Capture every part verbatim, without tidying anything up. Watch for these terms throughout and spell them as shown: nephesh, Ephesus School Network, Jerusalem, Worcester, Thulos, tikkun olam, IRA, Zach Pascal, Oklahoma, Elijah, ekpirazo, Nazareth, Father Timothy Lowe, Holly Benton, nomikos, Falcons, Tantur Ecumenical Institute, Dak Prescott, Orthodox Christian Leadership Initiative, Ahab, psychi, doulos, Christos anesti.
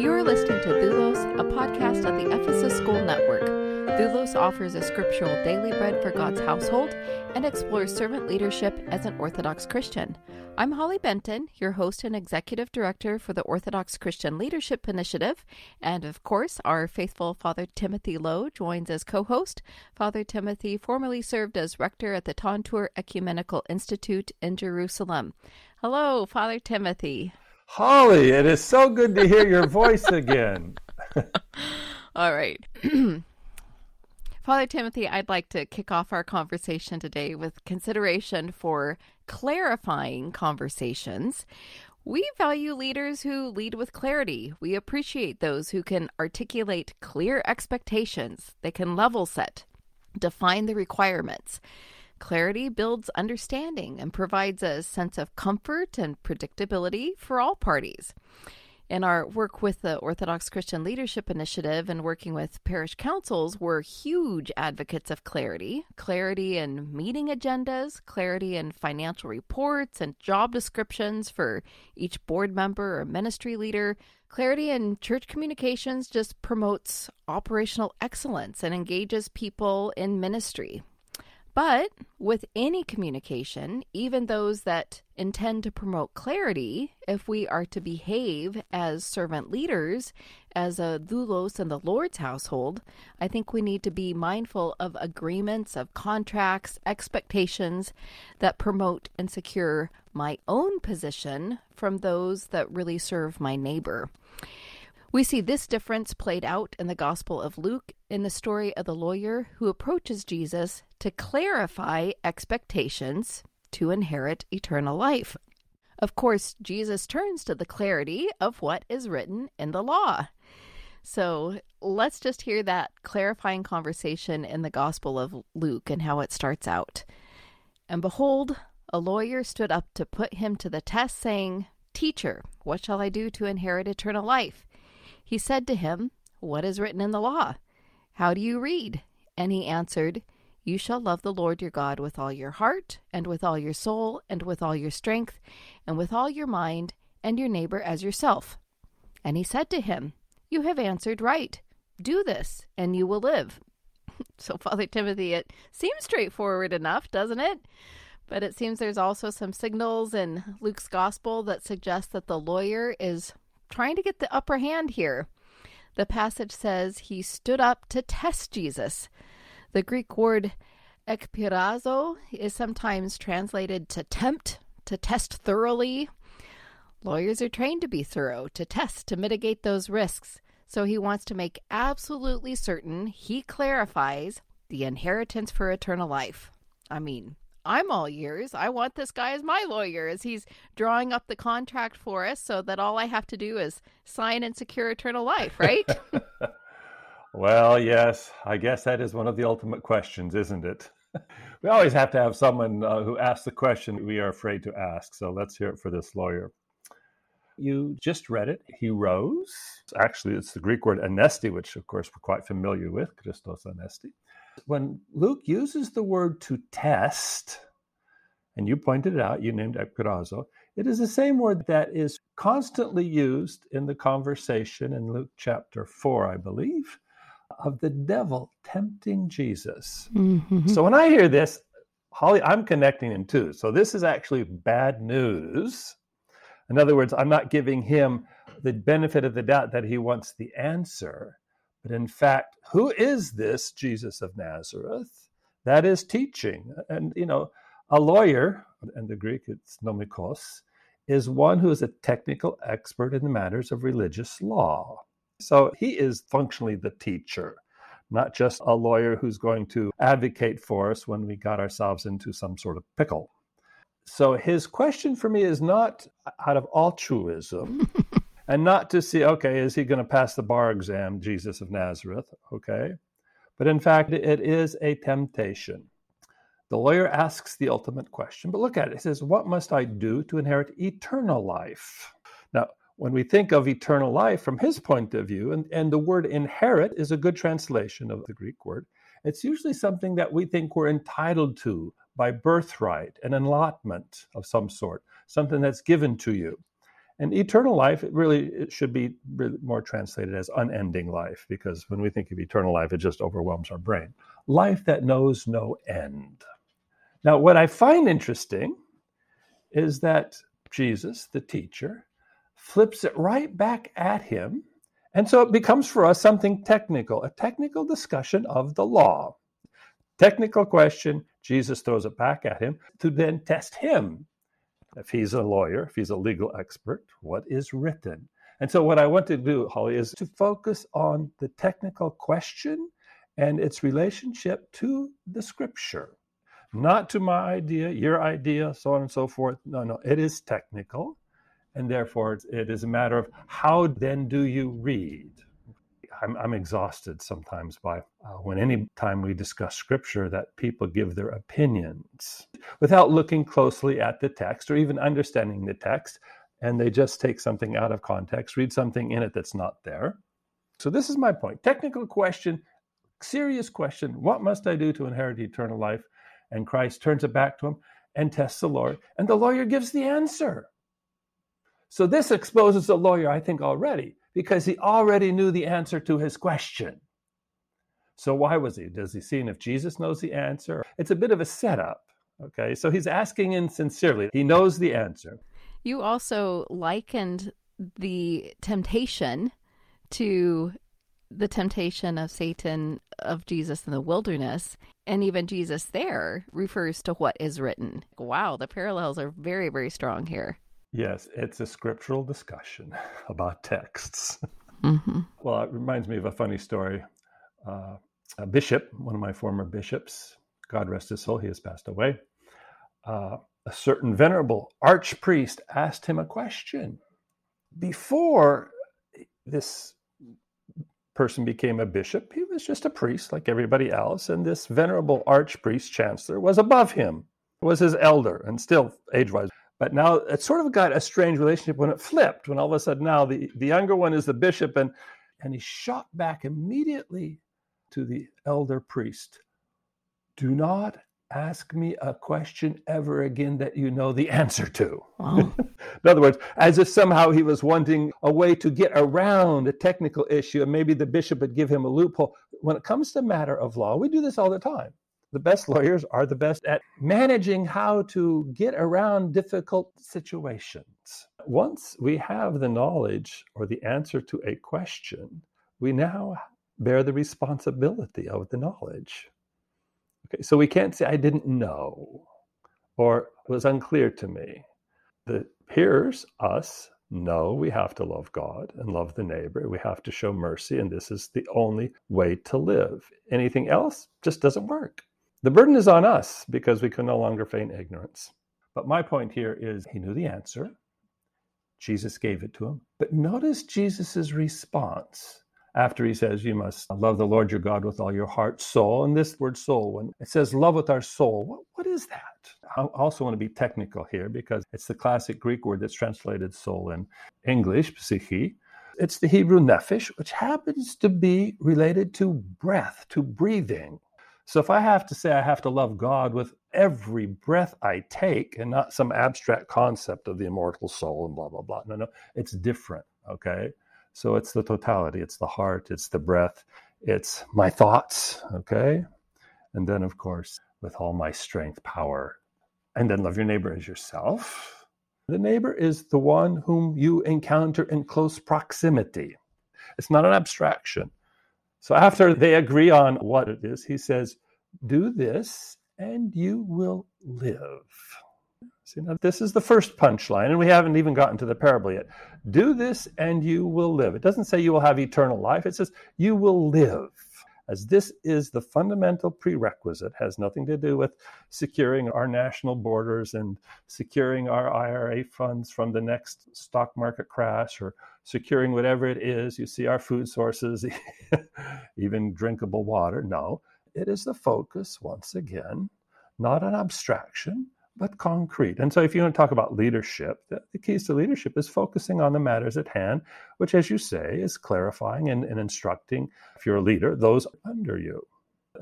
You are listening to Thulos, a podcast of the Ephesus School Network. Thulos offers a scriptural daily bread for God's household and explores servant leadership as an Orthodox Christian. I'm Holly Benton, your host and executive director for the Orthodox Christian Leadership Initiative. And of course, our faithful Father Timothy Lowe joins as co-host. Father Timothy formerly served as rector at the Tantur Ecumenical Institute in Jerusalem. Hello, Father Timothy. Holly, it is so good to hear your voice again. All right. Father Timothy, I'd like to kick off our conversation today with consideration for clarifying conversations. We value leaders who lead with clarity. We appreciate those who can articulate clear expectations. They can level set, define the requirements. Clarity builds understanding and provides a sense of comfort and predictability for all parties. In our work with the Orthodox Christian Leadership Initiative and working with parish councils, we're huge advocates of clarity. Clarity in meeting agendas, clarity in financial reports and job descriptions for each board member or ministry leader. Clarity in church communications just promotes operational excellence and engages people in ministry. But with any communication, even those that intend to promote clarity, if we are to behave as servant leaders, as a doulos in the Lord's household, I think we need to be mindful of agreements, of contracts, expectations that promote and secure my own position from those that really serve my neighbor. We see this difference played out in the Gospel of Luke in the story of the lawyer who approaches Jesus to clarify expectations to inherit eternal life. Of course, Jesus turns to the clarity of what is written in the law. So let's just hear that clarifying conversation in the Gospel of Luke and how it starts out. And behold, a lawyer stood up to put him to the test, saying, "Teacher, what shall I do to inherit eternal life?" He said to him, "What is written in the law? How do you read?" And he answered, "You shall love the Lord your God with all your heart, and with all your soul, and with all your strength, and with all your mind, and your neighbor as yourself." And he said to him, "You have answered right. Do this, and you will live." So, Father Timothy, it seems straightforward enough, doesn't it? But it seems there's also some signals in Luke's gospel that suggest that the lawyer is trying to get the upper hand here. The passage says he stood up to test Jesus. The Greek word ekpirazo is sometimes translated to tempt, to test thoroughly. Lawyers are trained to be thorough, to test, to mitigate those risks. So he wants to make absolutely certain he clarifies the inheritance for eternal life. I mean, I'm all ears. I want this guy as my lawyer as he's drawing up the contract for us so that all I have to do is sign and secure eternal life, right? Well, yes, I guess that is one of the ultimate questions, isn't it? We always have to have someone uh, who asks the question we are afraid to ask. So let's hear it for this lawyer. You just read it. He rose. Actually, it's the Greek word anesti, which, of course, we're quite familiar with, Christos anesti. When Luke uses the word to test, and you pointed it out, you named ekpirazo, it is the same word that is constantly used in the conversation in Luke chapter four, I believe, of the devil tempting Jesus. Mm-hmm. So when I hear this, Holly, I'm connecting in two. So this is actually bad news. In other words, I'm not giving him the benefit of the doubt that he wants the answer. But in fact, who is this Jesus of Nazareth that is teaching? And, you know, a lawyer, in the Greek it's nomikos, is one who is a technical expert in the matters of religious law. So he is functionally the teacher, not just a lawyer who's going to advocate for us when we got ourselves into some sort of pickle. So his question for me is not out of altruism. And not to see, okay, is he going to pass the bar exam, Jesus of Nazareth? Okay. But in fact, it is a temptation. The lawyer asks the ultimate question, but look at it. It says, what must I do to inherit eternal life? Now, when we think of eternal life from his point of view, and, and the word inherit is a good translation of the Greek word, it's usually something that we think we're entitled to by birthright, an allotment of some sort, something that's given to you. And eternal life, it really it should be really more translated as unending life, because when we think of eternal life, it just overwhelms our brain. Life that knows no end. Now, what I find interesting is that Jesus, the teacher, flips it right back at him. And so it becomes for us something technical, a technical discussion of the law. Technical question, Jesus throws it back at him to then test him. If he's a lawyer, if he's a legal expert, what is written? And so what I want to do, Holly, is to focus on the technical question and its relationship to the scripture. Not to my idea, your idea, so on and so forth. No, no, it is technical. And therefore, it is a matter of how then do you read? I'm, I'm exhausted sometimes by uh, when any time we discuss scripture that people give their opinions without looking closely at the text or even understanding the text, and they just take something out of context, read something in it that's not there. So this is my point. Technical question, serious question, what must I do to inherit eternal life? And Christ turns it back to him and tests the lawyer, and the lawyer gives the answer. So this exposes the lawyer, I think, already, because he already knew the answer to his question. So why was he? Does he see if Jesus knows the answer? It's a bit of a setup, okay? So he's asking insincerely. He knows the answer. You also likened the temptation to the temptation of Satan, of Jesus in the wilderness, and even Jesus there refers to what is written. Wow, the parallels are very, very strong here. Yes, it's a scriptural discussion about texts. Mm-hmm. Well, it reminds me of a funny story. Uh, a bishop, one of my former bishops, God rest his soul, he has passed away. Uh, a certain venerable archpriest asked him a question. Before this person became a bishop, he was just a priest like everybody else, and this venerable archpriest chancellor was above him, was his elder, and still age-wise. But now it sort of got a strange relationship when it flipped, when all of a sudden now the, the younger one is the bishop, and, and he shot back immediately to the elder priest. Do not ask me a question ever again that you know the answer to. Wow. In other words, as if somehow he was wanting a way to get around a technical issue, and maybe the bishop would give him a loophole. When it comes to matter of law, we do this all the time. The best lawyers are the best at managing how to get around difficult situations. Once we have the knowledge or the answer to a question, we now bear the responsibility of the knowledge. Okay, so we can't say, I didn't know, or it was unclear to me. The hearers, us, know we have to love God and love the neighbor. We have to show mercy, and this is the only way to live. Anything else just doesn't work. The burden is on us because we can no longer feign ignorance. But my point here is he knew the answer. Jesus gave it to him. But notice Jesus's response after he says, you must love the Lord your God with all your heart, soul. And this word soul, when it says love with our soul, what, what is that? I also want to be technical here because it's the classic Greek word that's translated soul in English, psychi. It's the Hebrew nephesh, which happens to be related to breath, to breathing. So if I have to say I have to love God with every breath I take and not some abstract concept of the immortal soul and blah, blah, blah. No, no, it's different, okay? So it's the totality, it's the heart, it's the breath, it's my thoughts, okay? And then, of course, with all my strength, power. And then love your neighbor as yourself. The neighbor is the one whom you encounter in close proximity. It's not an abstraction. So after they agree on what it is, he says, do this and you will live. See, now this is the first punchline, and we haven't even gotten to the parable yet. Do this and you will live. It doesn't say you will have eternal life. It says you will live, as this is the fundamental prerequisite. It has nothing to do with securing our national borders and securing our I R A funds from the next stock market crash or securing whatever it is. You see, our food sources, even drinkable water. No, it is the focus, once again, not an abstraction, but concrete. And so if you want to talk about leadership, the, the keys to leadership is focusing on the matters at hand, which, as you say, is clarifying and, and instructing, if you're a leader, those under you.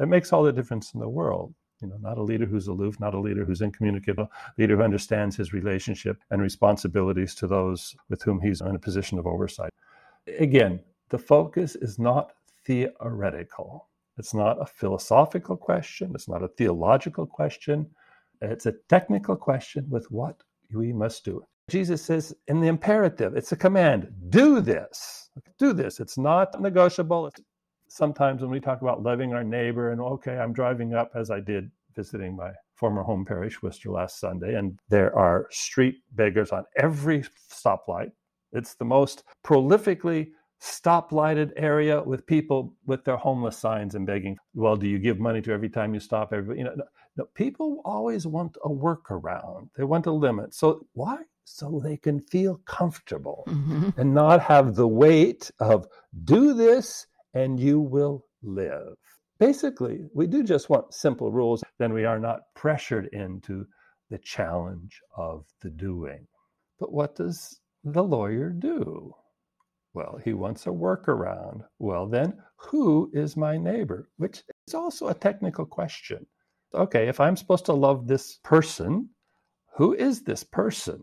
It makes all the difference in the world. You know, not a leader who's aloof, not a leader who's incommunicative, a leader who understands his relationship and responsibilities to those with whom he's in a position of oversight. Again, the focus is not theoretical. It's not a philosophical question. It's not a theological question. It's a technical question with what we must do. Jesus says in the imperative, it's a command, do this, do this. It's not negotiable. Sometimes when we talk about loving our neighbor and, okay, I'm driving up as I did visiting my former home parish, Worcester, last Sunday, and there are street beggars on every stoplight. It's the most prolifically stoplighted area with people with their homeless signs and begging. Well, do you give money to every time you stop? Everybody, you know, no, no, people always want a workaround. They want a limit. So why? So they can feel comfortable mm-hmm. and not have the weight of do this and you will live. Basically, we do just want simple rules. Then we are not pressured into the challenge of the doing. But what does the lawyer do? Well, he wants a workaround. Well, then, who is my neighbor? Which is also a technical question. Okay, if I'm supposed to love this person, who is this person?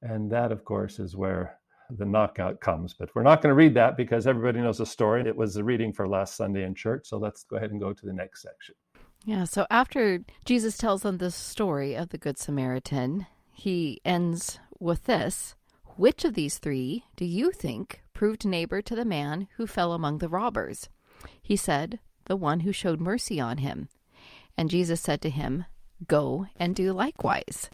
And that, of course, is where the knockout comes. But we're not going to read that because everybody knows the story. It was the reading for last Sunday in church. So let's go ahead and go to the next section. Yeah, so after Jesus tells them the story of the Good Samaritan, he ends with this. Which of these three do you think proved neighbor to the man who fell among the robbers? He said, the one who showed mercy on him. And Jesus said to him, go and do likewise.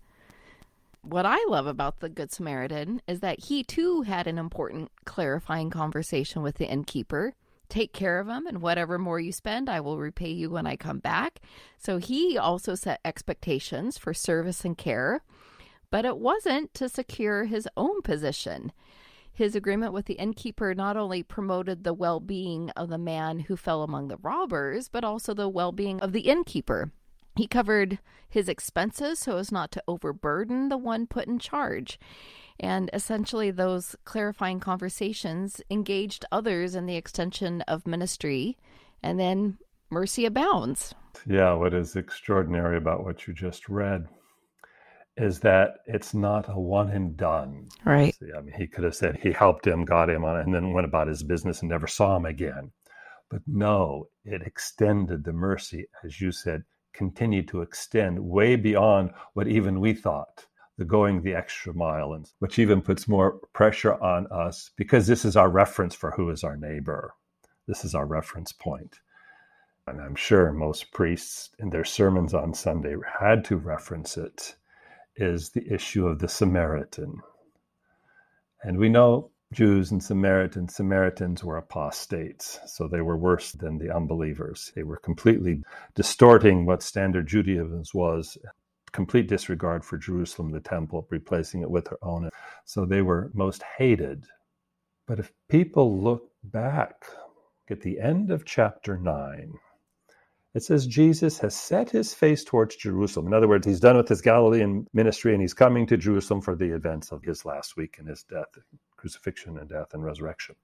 What I love about the Good Samaritan is that he too had an important clarifying conversation with the innkeeper. Take care of him, and whatever more you spend, I will repay you when I come back. So he also set expectations for service and care. But it wasn't to secure his own position. His agreement with the innkeeper not only promoted the well-being of the man who fell among the robbers, but also the well-being of the innkeeper. He covered his expenses so as not to overburden the one put in charge. And essentially, those clarifying conversations engaged others in the extension of ministry, and then mercy abounds. Yeah, what is extraordinary about what you just read is that it's not a one and done. Right. See, I mean, he could have said he helped him, got him on, and then went about his business and never saw him again. But no, it extended the mercy, as you said, continued to extend way beyond what even we thought, the going the extra mile, and which even puts more pressure on us because this is our reference for who is our neighbor. This is our reference point. And I'm sure most priests in their sermons on Sunday had to reference it. Is the issue of the Samaritan. And we know Jews and Samaritans, Samaritans were apostates, so they were worse than the unbelievers. They were completely distorting what standard Judaism was, complete disregard for Jerusalem, the temple, replacing it with their own. So they were most hated. But if people look back at the end of chapter nine, it says Jesus has set his face towards Jerusalem. In other words, he's done with his Galilean ministry and he's coming to Jerusalem for the events of his last week and his death, crucifixion and death and resurrection.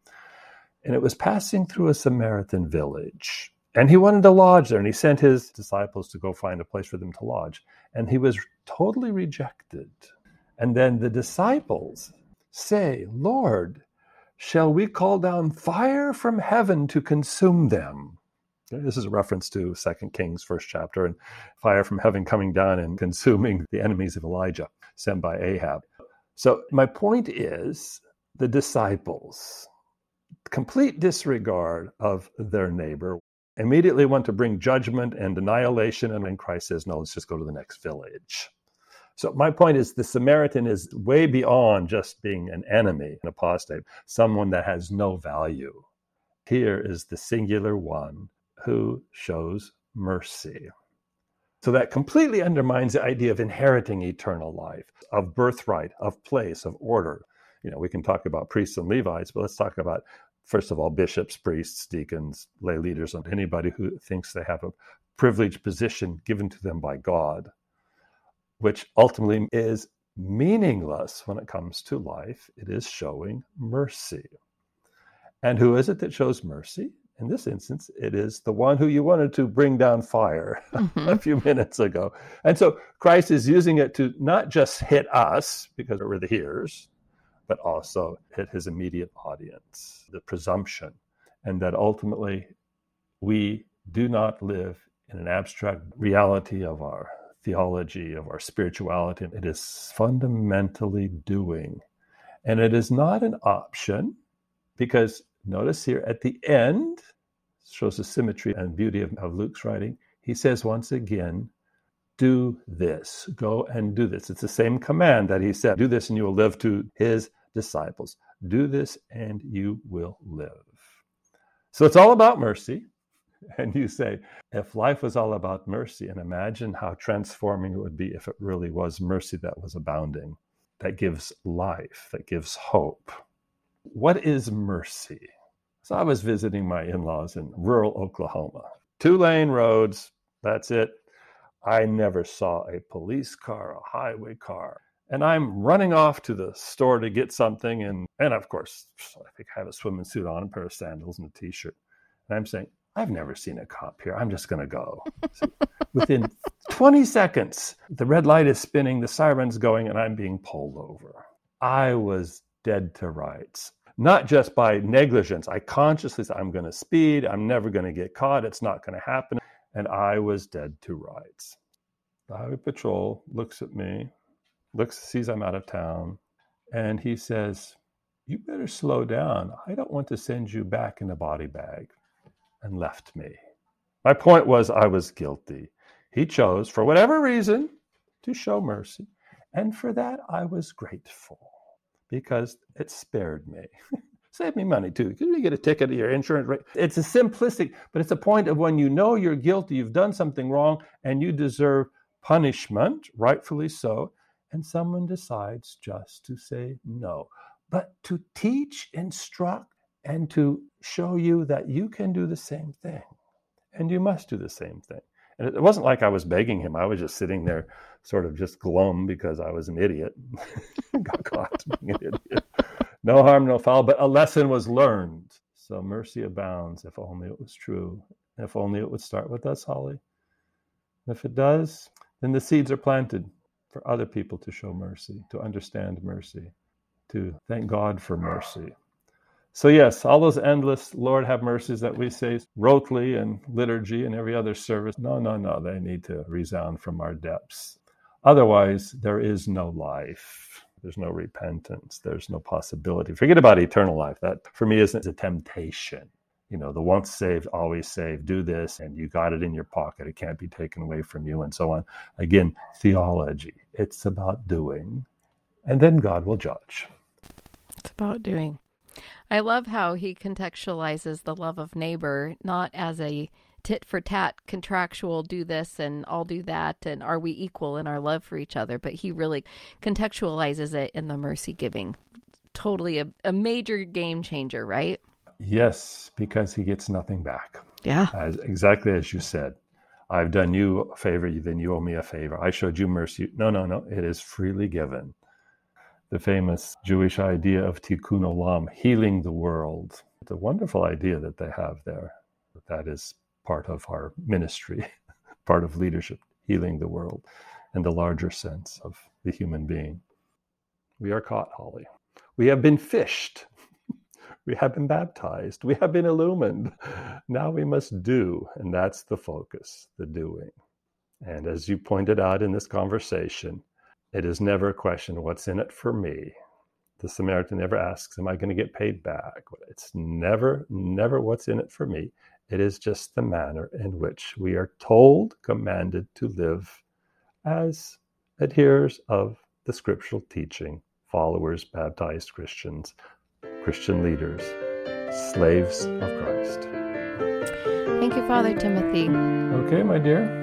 And it was passing through a Samaritan village. And he wanted to lodge there. And he sent his disciples to go find a place for them to lodge. And he was totally rejected. And then the disciples say, Lord, shall we call down fire from heaven to consume them? This is a reference to Second Kings, first chapter, and fire from heaven coming down and consuming the enemies of Elijah, sent by Ahab. So my point is the disciples, complete disregard of their neighbor, immediately want to bring judgment and annihilation, and then Christ says, no, let's just go to the next village. So my point is the Samaritan is way beyond just being an enemy, an apostate, someone that has no value. Here is the singular one who shows mercy. So that completely undermines the idea of inheriting eternal life, of birthright, of place, of order. You know, we can talk about priests and Levites, but let's talk about, first of all, bishops, priests, deacons, lay leaders, and anybody who thinks they have a privileged position given to them by God, which ultimately is meaningless when it comes to life. It is showing mercy. And who is it that shows mercy? In this instance, it is the one who you wanted to bring down fire mm-hmm. a few minutes ago. And so Christ is using it to not just hit us, because we're the hearers, but also hit his immediate audience, the presumption, and that ultimately we do not live in an abstract reality of our theology, of our spirituality. It is fundamentally doing. And it is not an option, because notice here at the end, shows the symmetry and beauty of, of Luke's writing. He says once again, do this, go and do this. It's the same command that he said, do this and you will live, to his disciples. Do this and you will live. So it's all about mercy. And you say, if life was all about mercy, and imagine how transforming it would be if it really was mercy that was abounding, that gives life, that gives hope. What is mercy? So I was visiting my in-laws in rural Oklahoma. Two-lane roads, that's it. I never saw a police car, a highway car. And I'm running off to the store to get something. And, and of course, I think I have a swimming suit on, a pair of sandals and a T-shirt. And I'm saying, I've never seen a cop here. I'm just going to go. So within twenty seconds, the red light is spinning, the siren's going, and I'm being pulled over. I was dead to rights, not just by negligence. I consciously said, I'm going to speed. I'm never going to get caught. It's not going to happen. And I was dead to rights. The highway patrol looks at me, looks, sees I'm out of town. And he says, you better slow down. I don't want to send you back in a body bag. And left me. My point was, I was guilty. He chose, for whatever reason, to show mercy. And for that, I was grateful, because it spared me. Saved me money, too. Because you get a ticket, your insurance rate. It's a simplistic, but it's a point of when you know you're guilty, you've done something wrong, and you deserve punishment, rightfully so, and someone decides just to say no. But to teach, instruct, and to show you that you can do the same thing, and you must do the same thing. And it wasn't like I was begging him. I was just sitting there sort of just glum because I was an idiot. Got caught being an idiot. No harm, no foul, but a lesson was learned. So mercy abounds, if only it was true. If only it would start with us, Holly. And if it does, then the seeds are planted for other people to show mercy, to understand mercy, to thank God for mercy. So yes, all those endless Lord have mercies that we say rotely and liturgy and every other service, no, no, no, they need to resound from our depths. Otherwise, there is no life. There's no repentance. There's no possibility. Forget about eternal life. That, for me, isn't a temptation. You know, the once saved, always saved, do this, and you got it in your pocket. It can't be taken away from you, and so on. Again, theology. It's about doing, and then God will judge. It's about doing. I love how he contextualizes the love of neighbor, not as a tit-for-tat contractual do this and I'll do that and are we equal in our love for each other, but he really contextualizes it in the mercy giving. Totally a, a major game changer, right? Yes, because he gets nothing back. Yeah. As, exactly as you said. I've done you a favor, then you owe me a favor. I showed you mercy. No, no, no. It is freely given. The famous Jewish idea of tikkun olam, healing the world. It's a wonderful idea that they have there. That is part of our ministry, part of leadership, healing the world in the larger sense of the human being. We are caught, Holly. We have been fished. We have been baptized. We have been illumined. Now we must do, and that's the focus, the doing. And as you pointed out in this conversation, it is never a question, what's in it for me? The Samaritan never asks, am I going to get paid back? It's never, never what's in it for me. It is just the manner in which we are told, commanded to live as adherers of the scriptural teaching, followers, baptized Christians, Christian leaders, slaves of Christ. Thank you, Father Timothy. Okay, my dear.